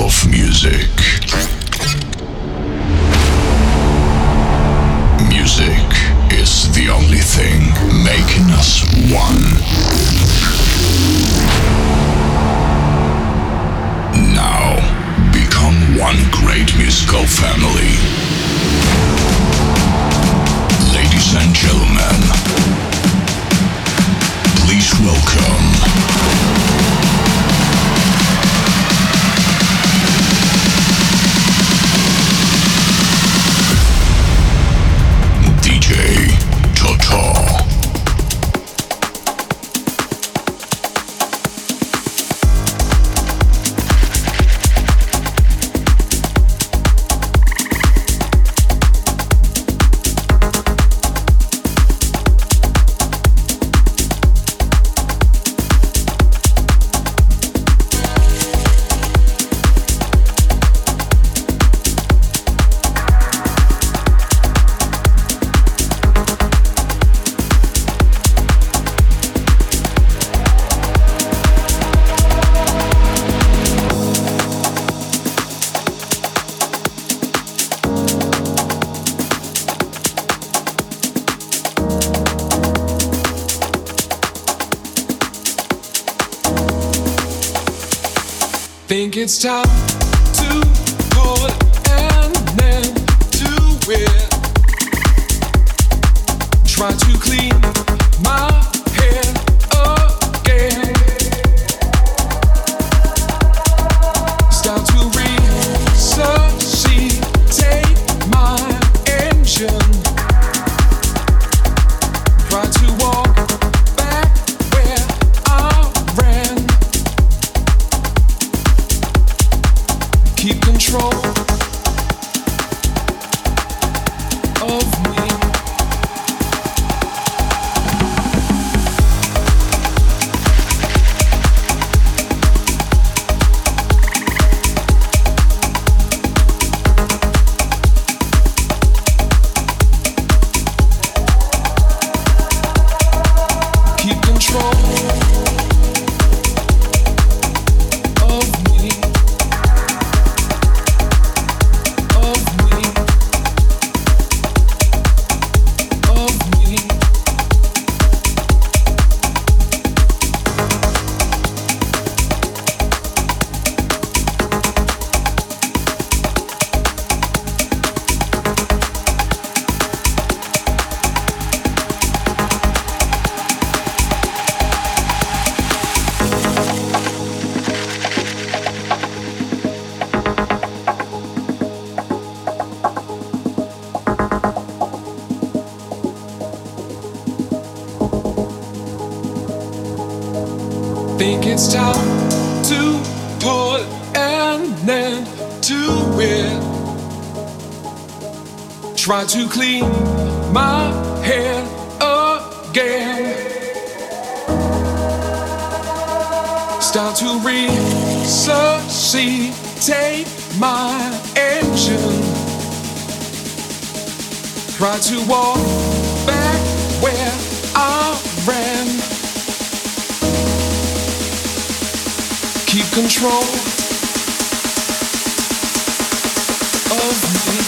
School of Music. Music is the only thing making us one. Now, become one great musical family. Ladies and gentlemen, please welcome... Think it's time to put an end to it. Try to clean my head again. Start to resuscitate my engine. Try to walk back where I ran. Keep control of me. Keep control. Think it's time to put an end to it. Try to clean my head again. Start to resuscitate my engine. Try to walk back where I ran. Keep control of me.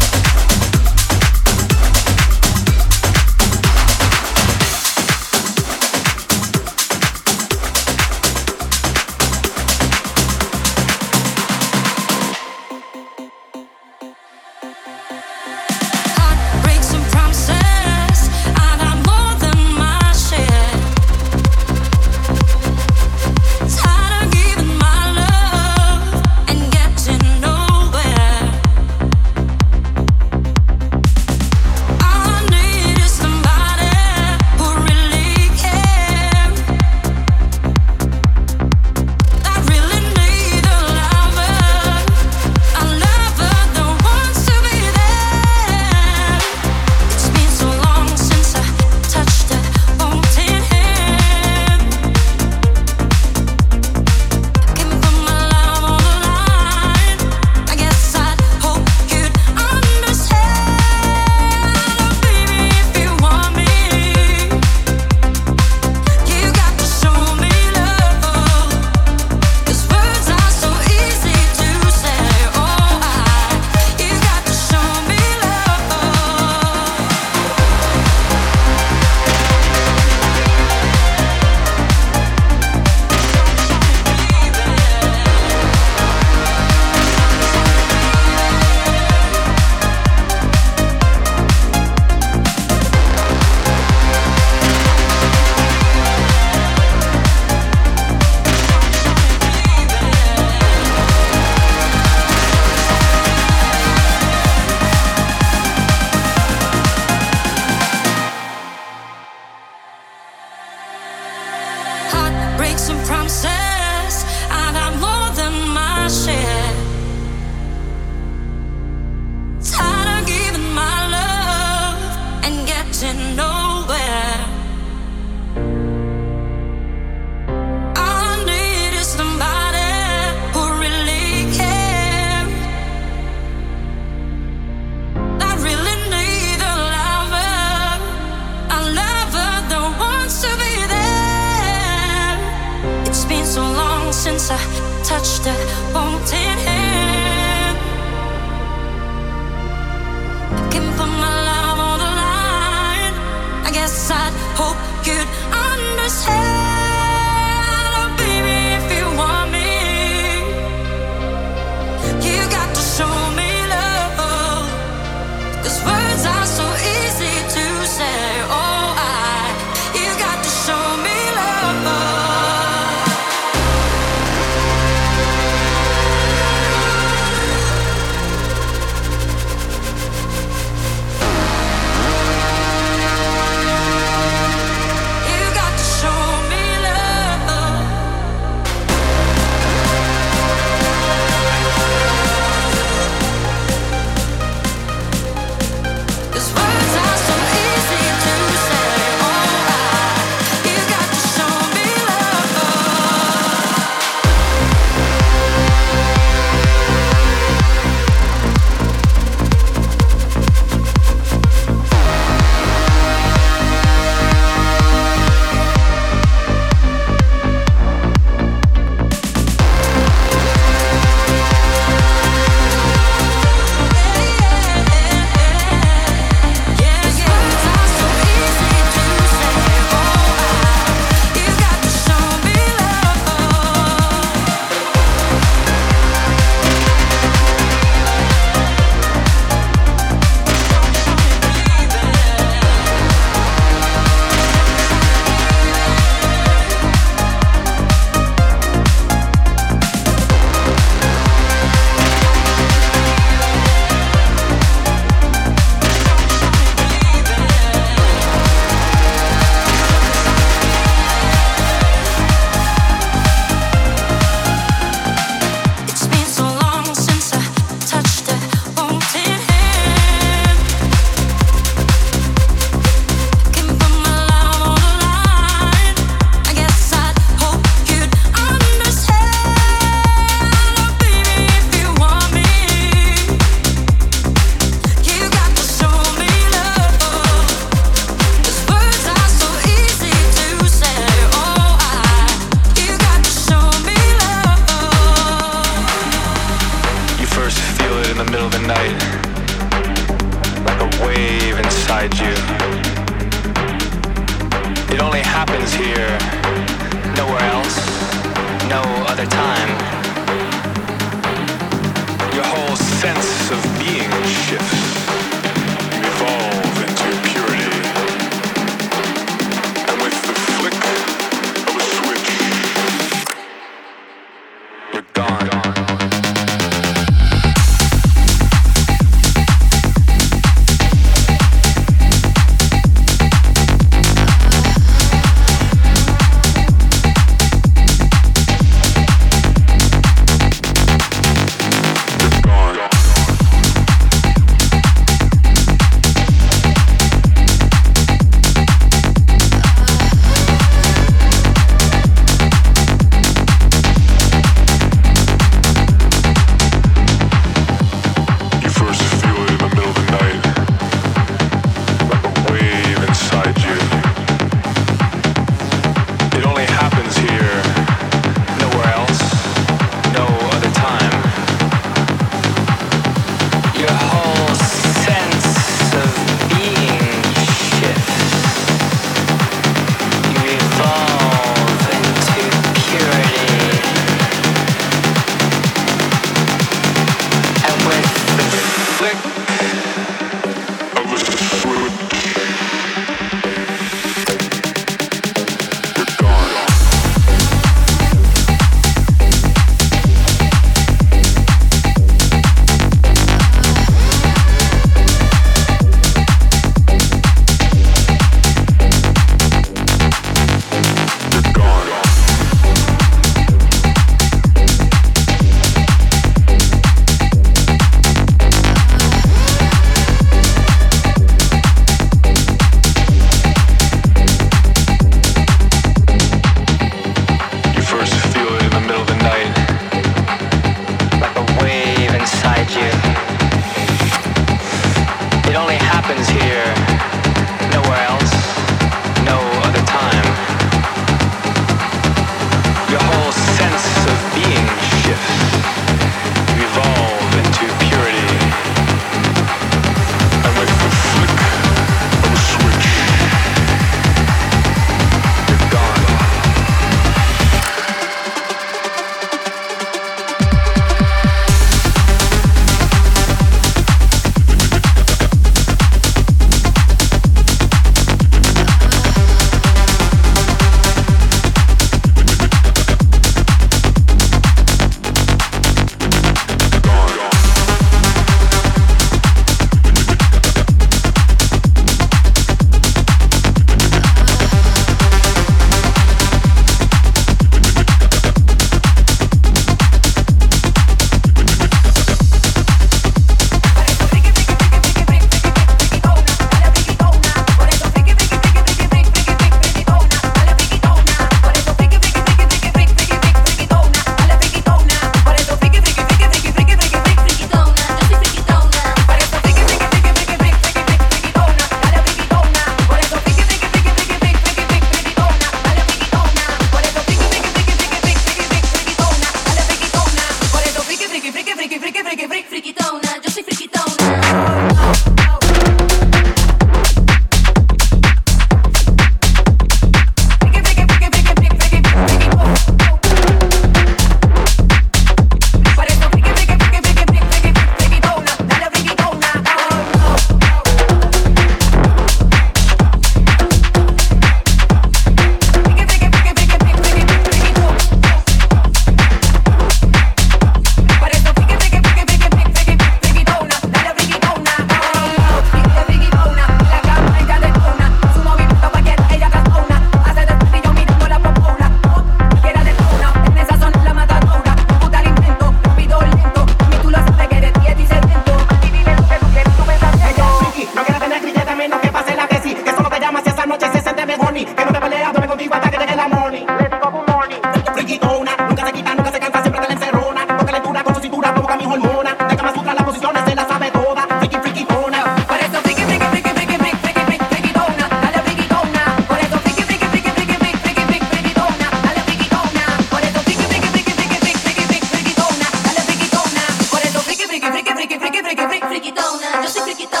horny, que no te peleas, duerme contigo hasta que te dé la morning. Let's go, good morning. Friquitona, nunca se quita, nunca se cansa, siempre te la encerrona. Toca lectura con su cintura, provoca mis hormonas. De Kama Sutra las posiciones se las sabe toda. Friki, friquitona. Por eso friki, friki, friki, friki, friki, friki, friquitona. Dale friquitona. Por eso friki, friki, friki, friki, friki, friki, friquitona. Dale friquitona. Por eso friki, friki, friki, friki, friki, friki, friquitona. Dale friquitona. Por eso friki, friki, friki, friki, friki, friki, friki, friquitona. Yo soy friquitona.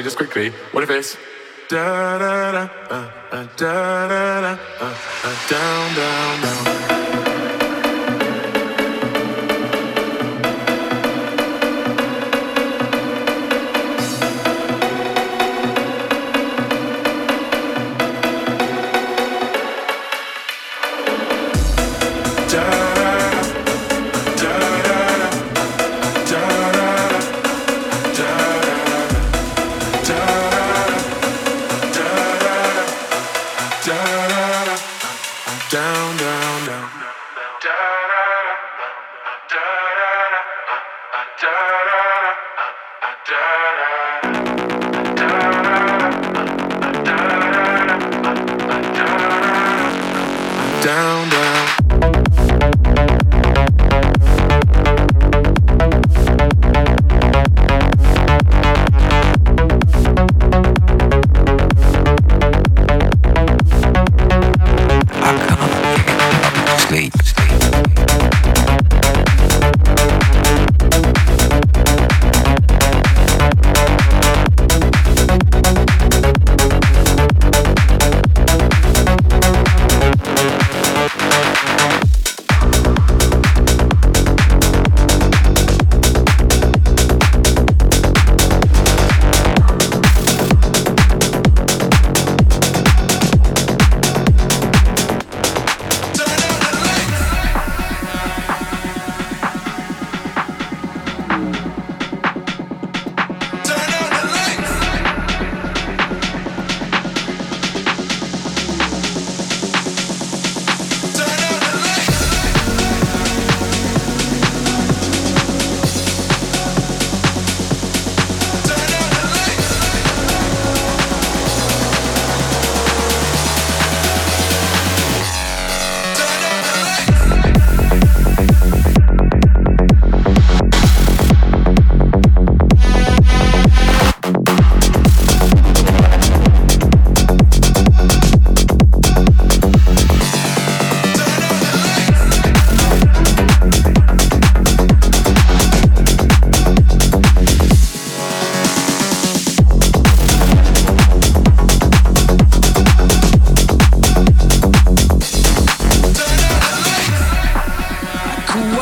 play this quickly. What if it's da da da da da da down down down.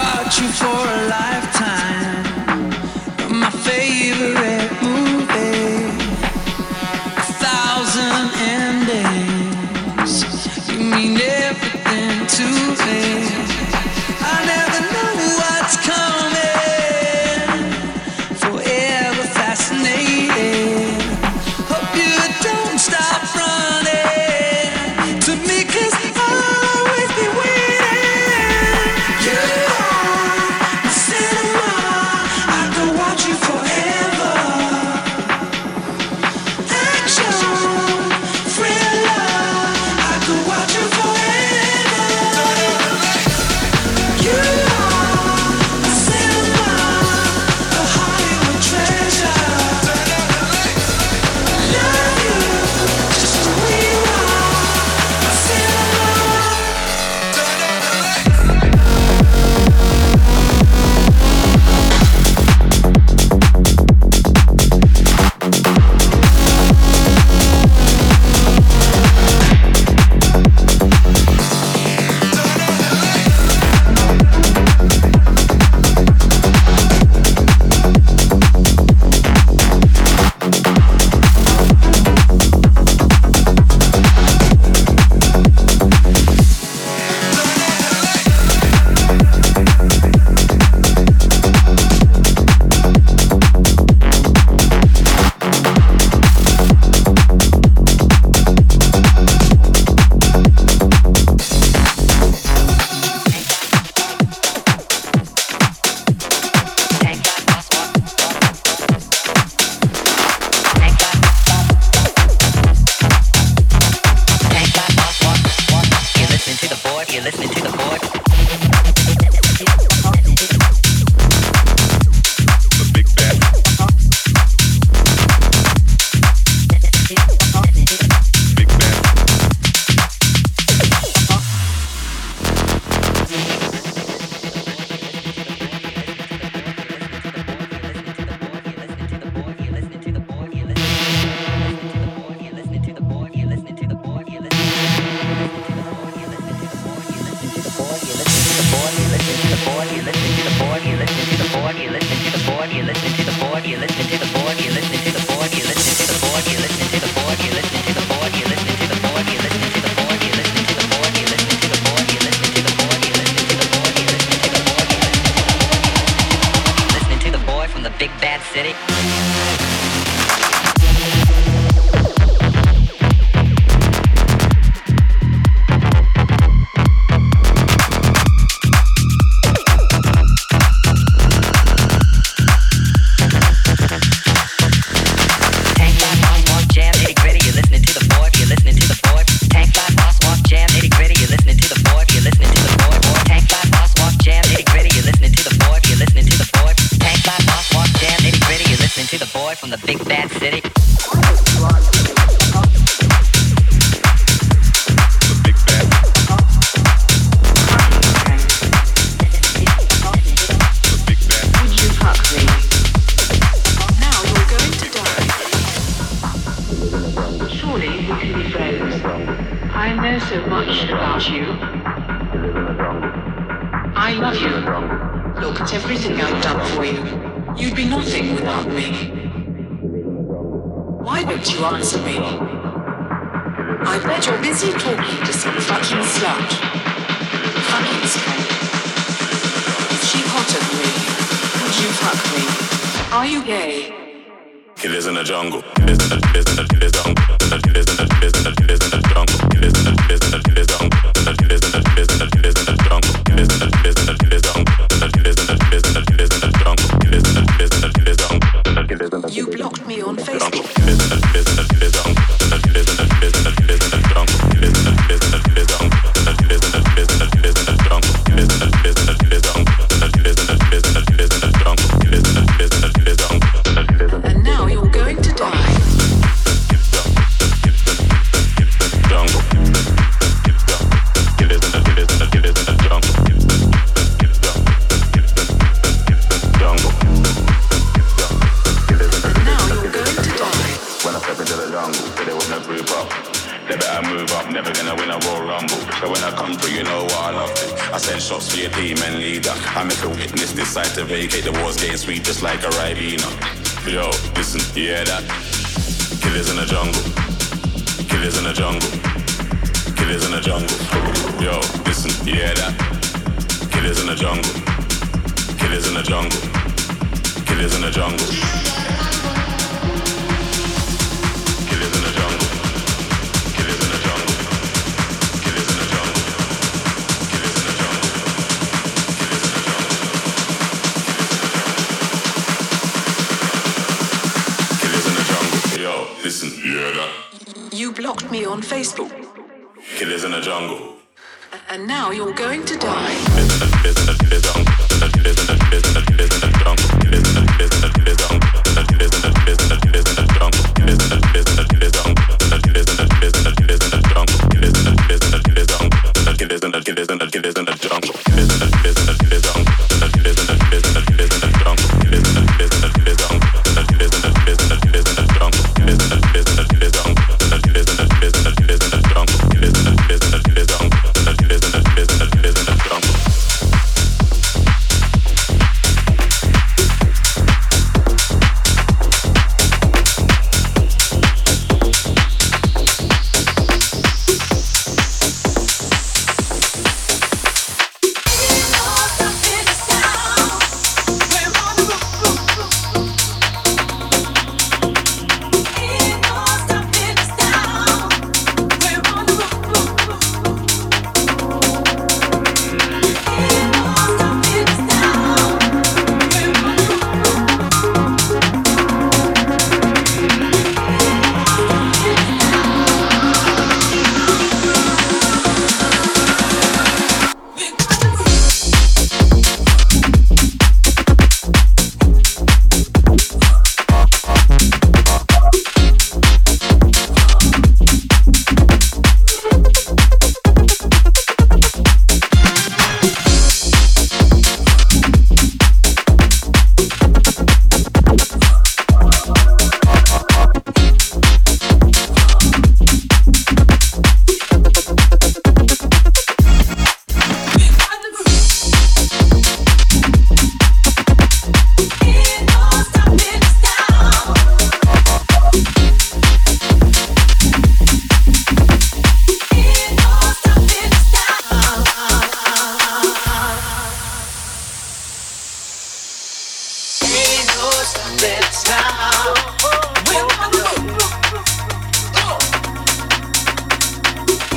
Watch you forever.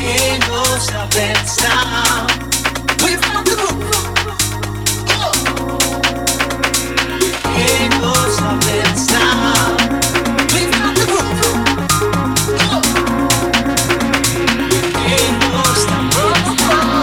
King of Southern Sound. We found the groove. King of Southern Sound. We found the groove. King of Southern Sound.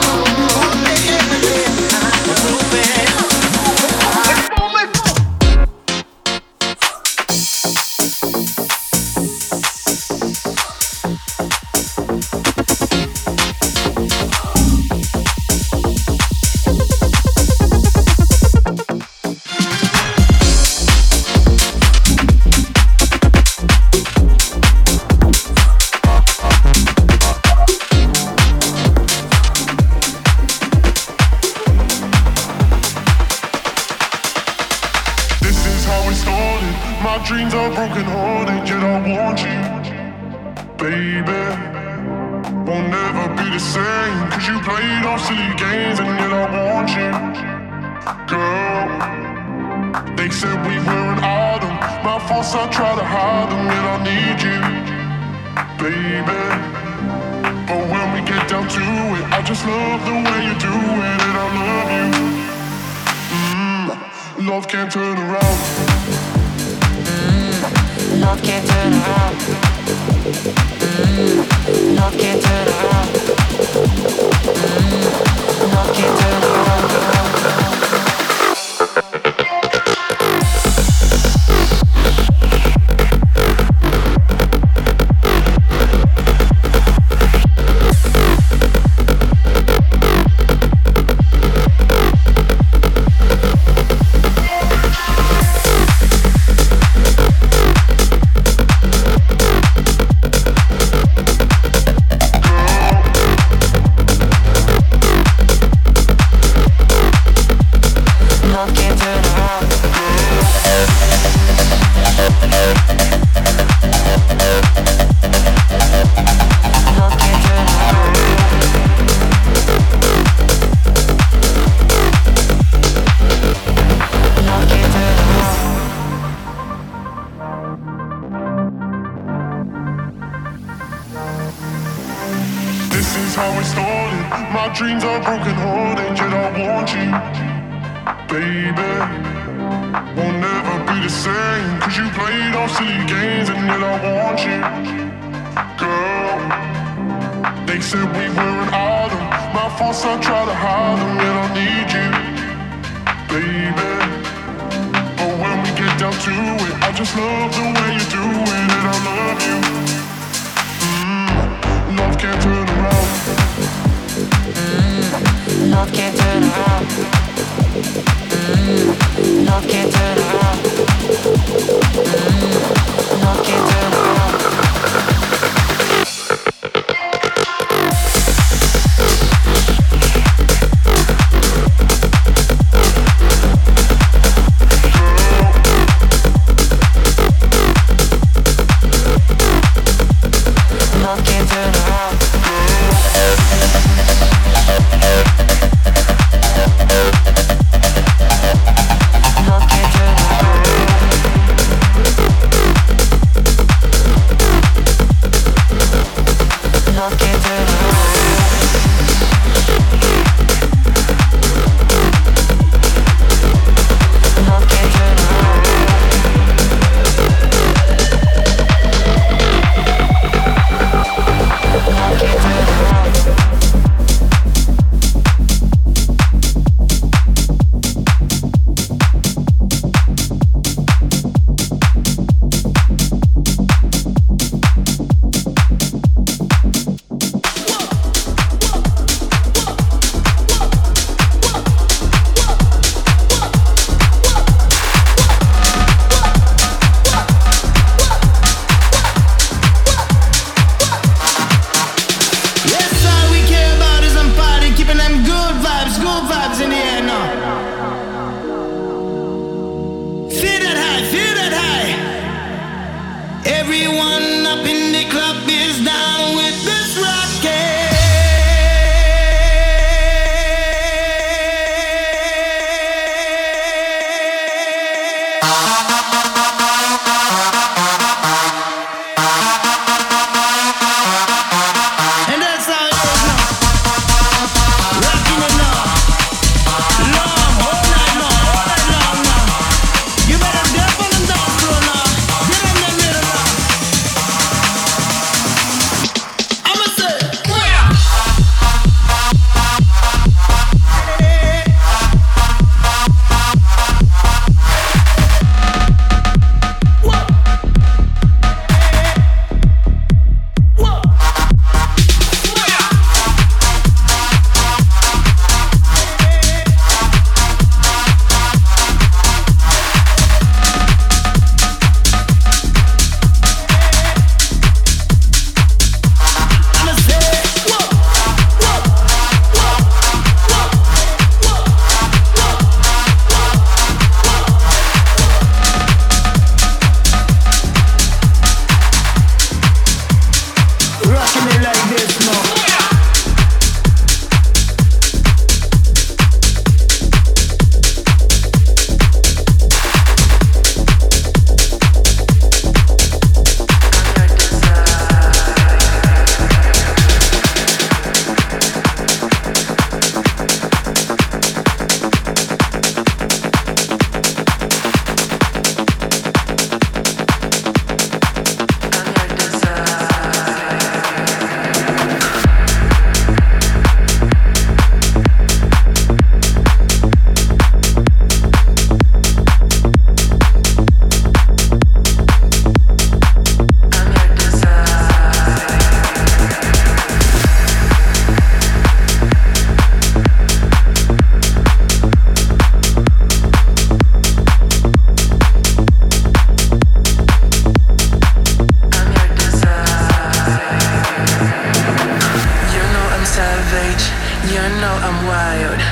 You know I'm wild,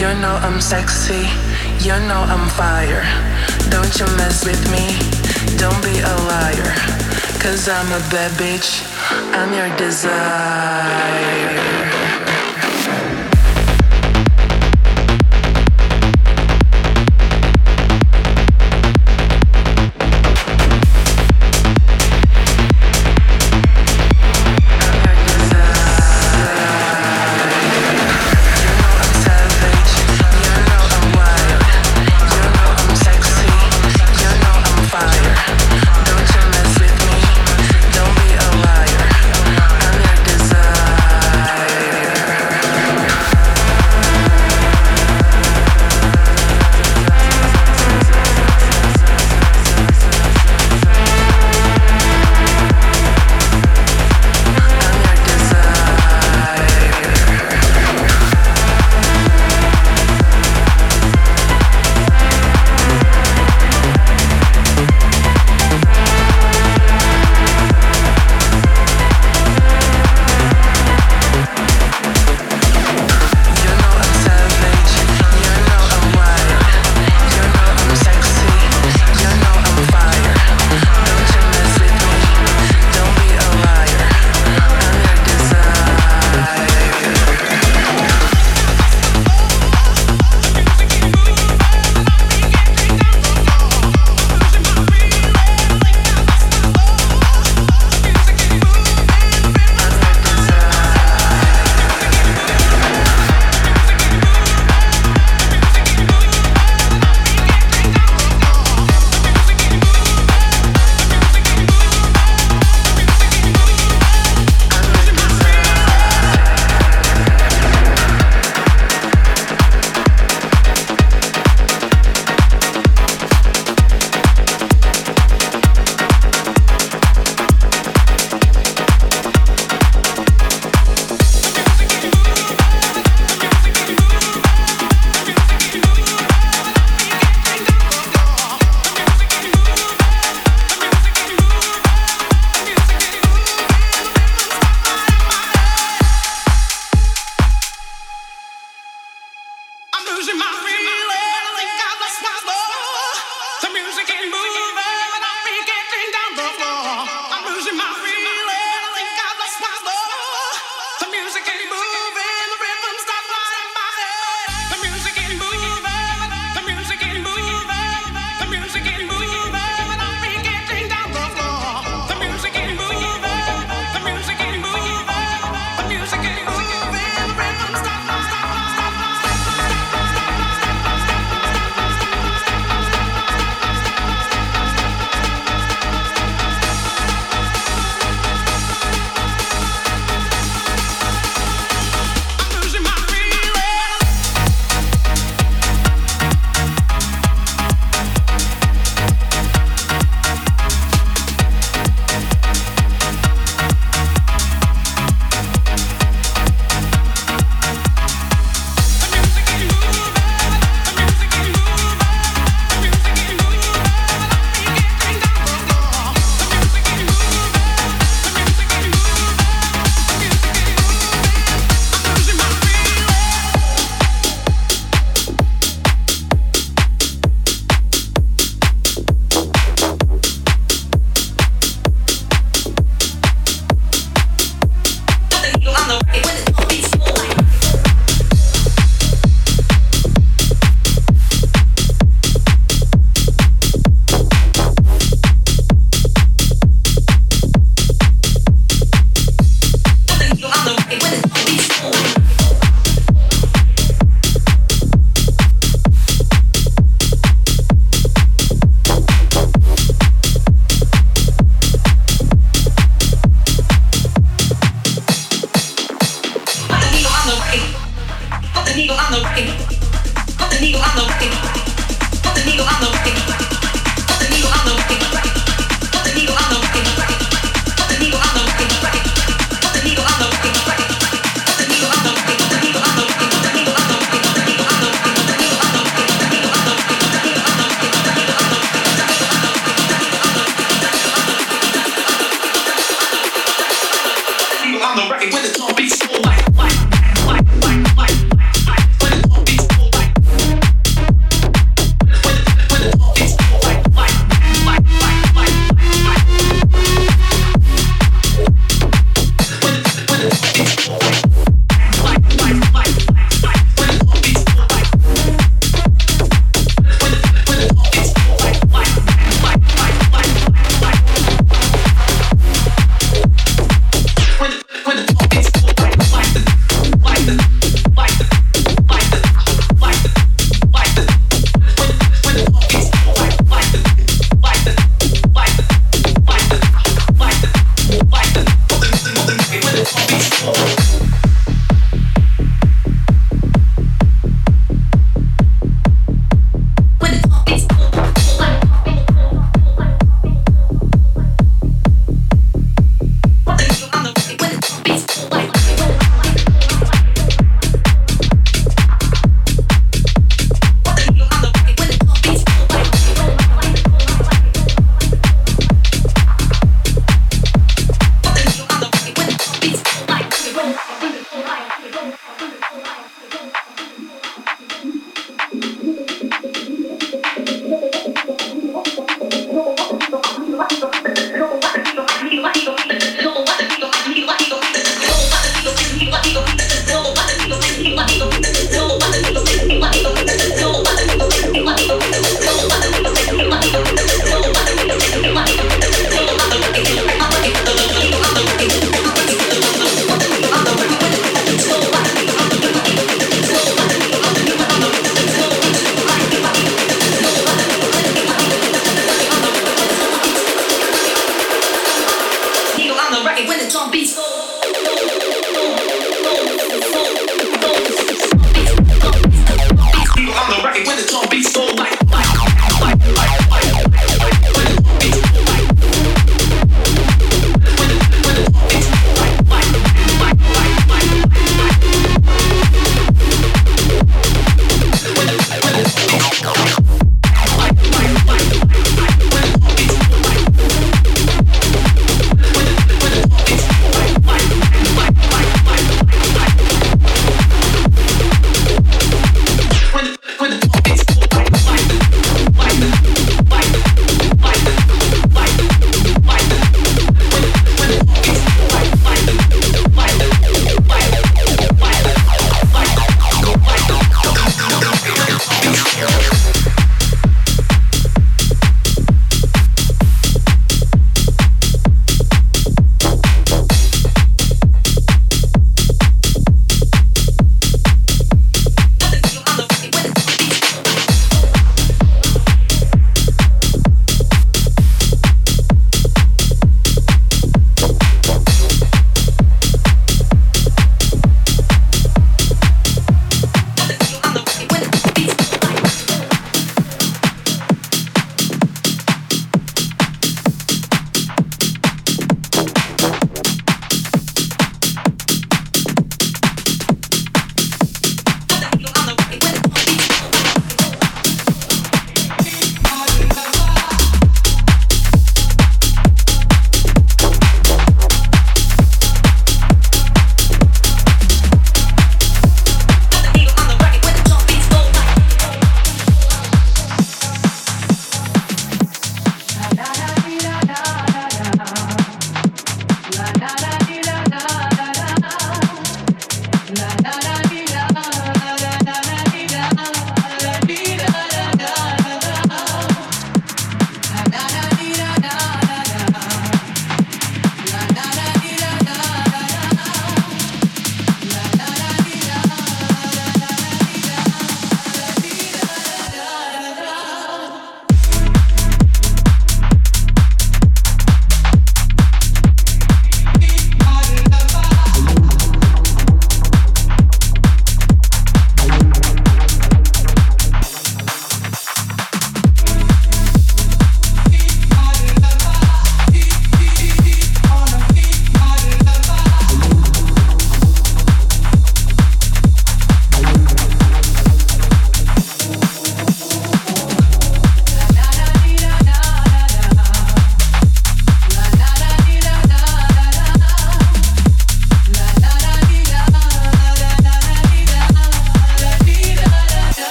you know I'm sexy, you know I'm fire. Don't you mess with me, don't be a liar. Cause I'm a bad bitch, I'm your desire. On the record with the zombie soul like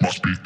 Maybe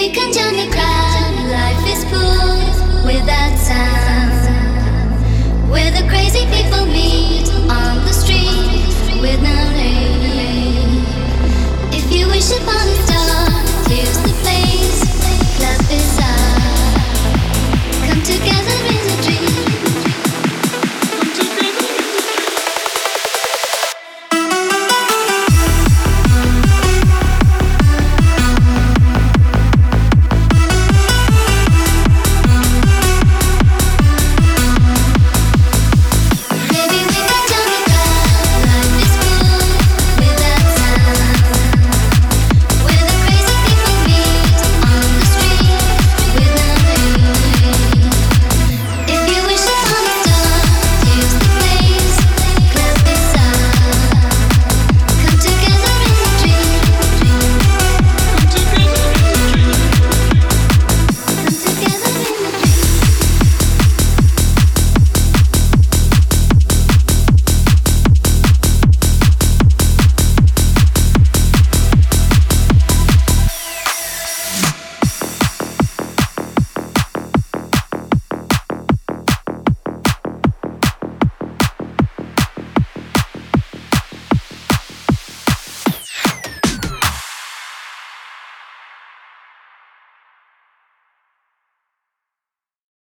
we can jump.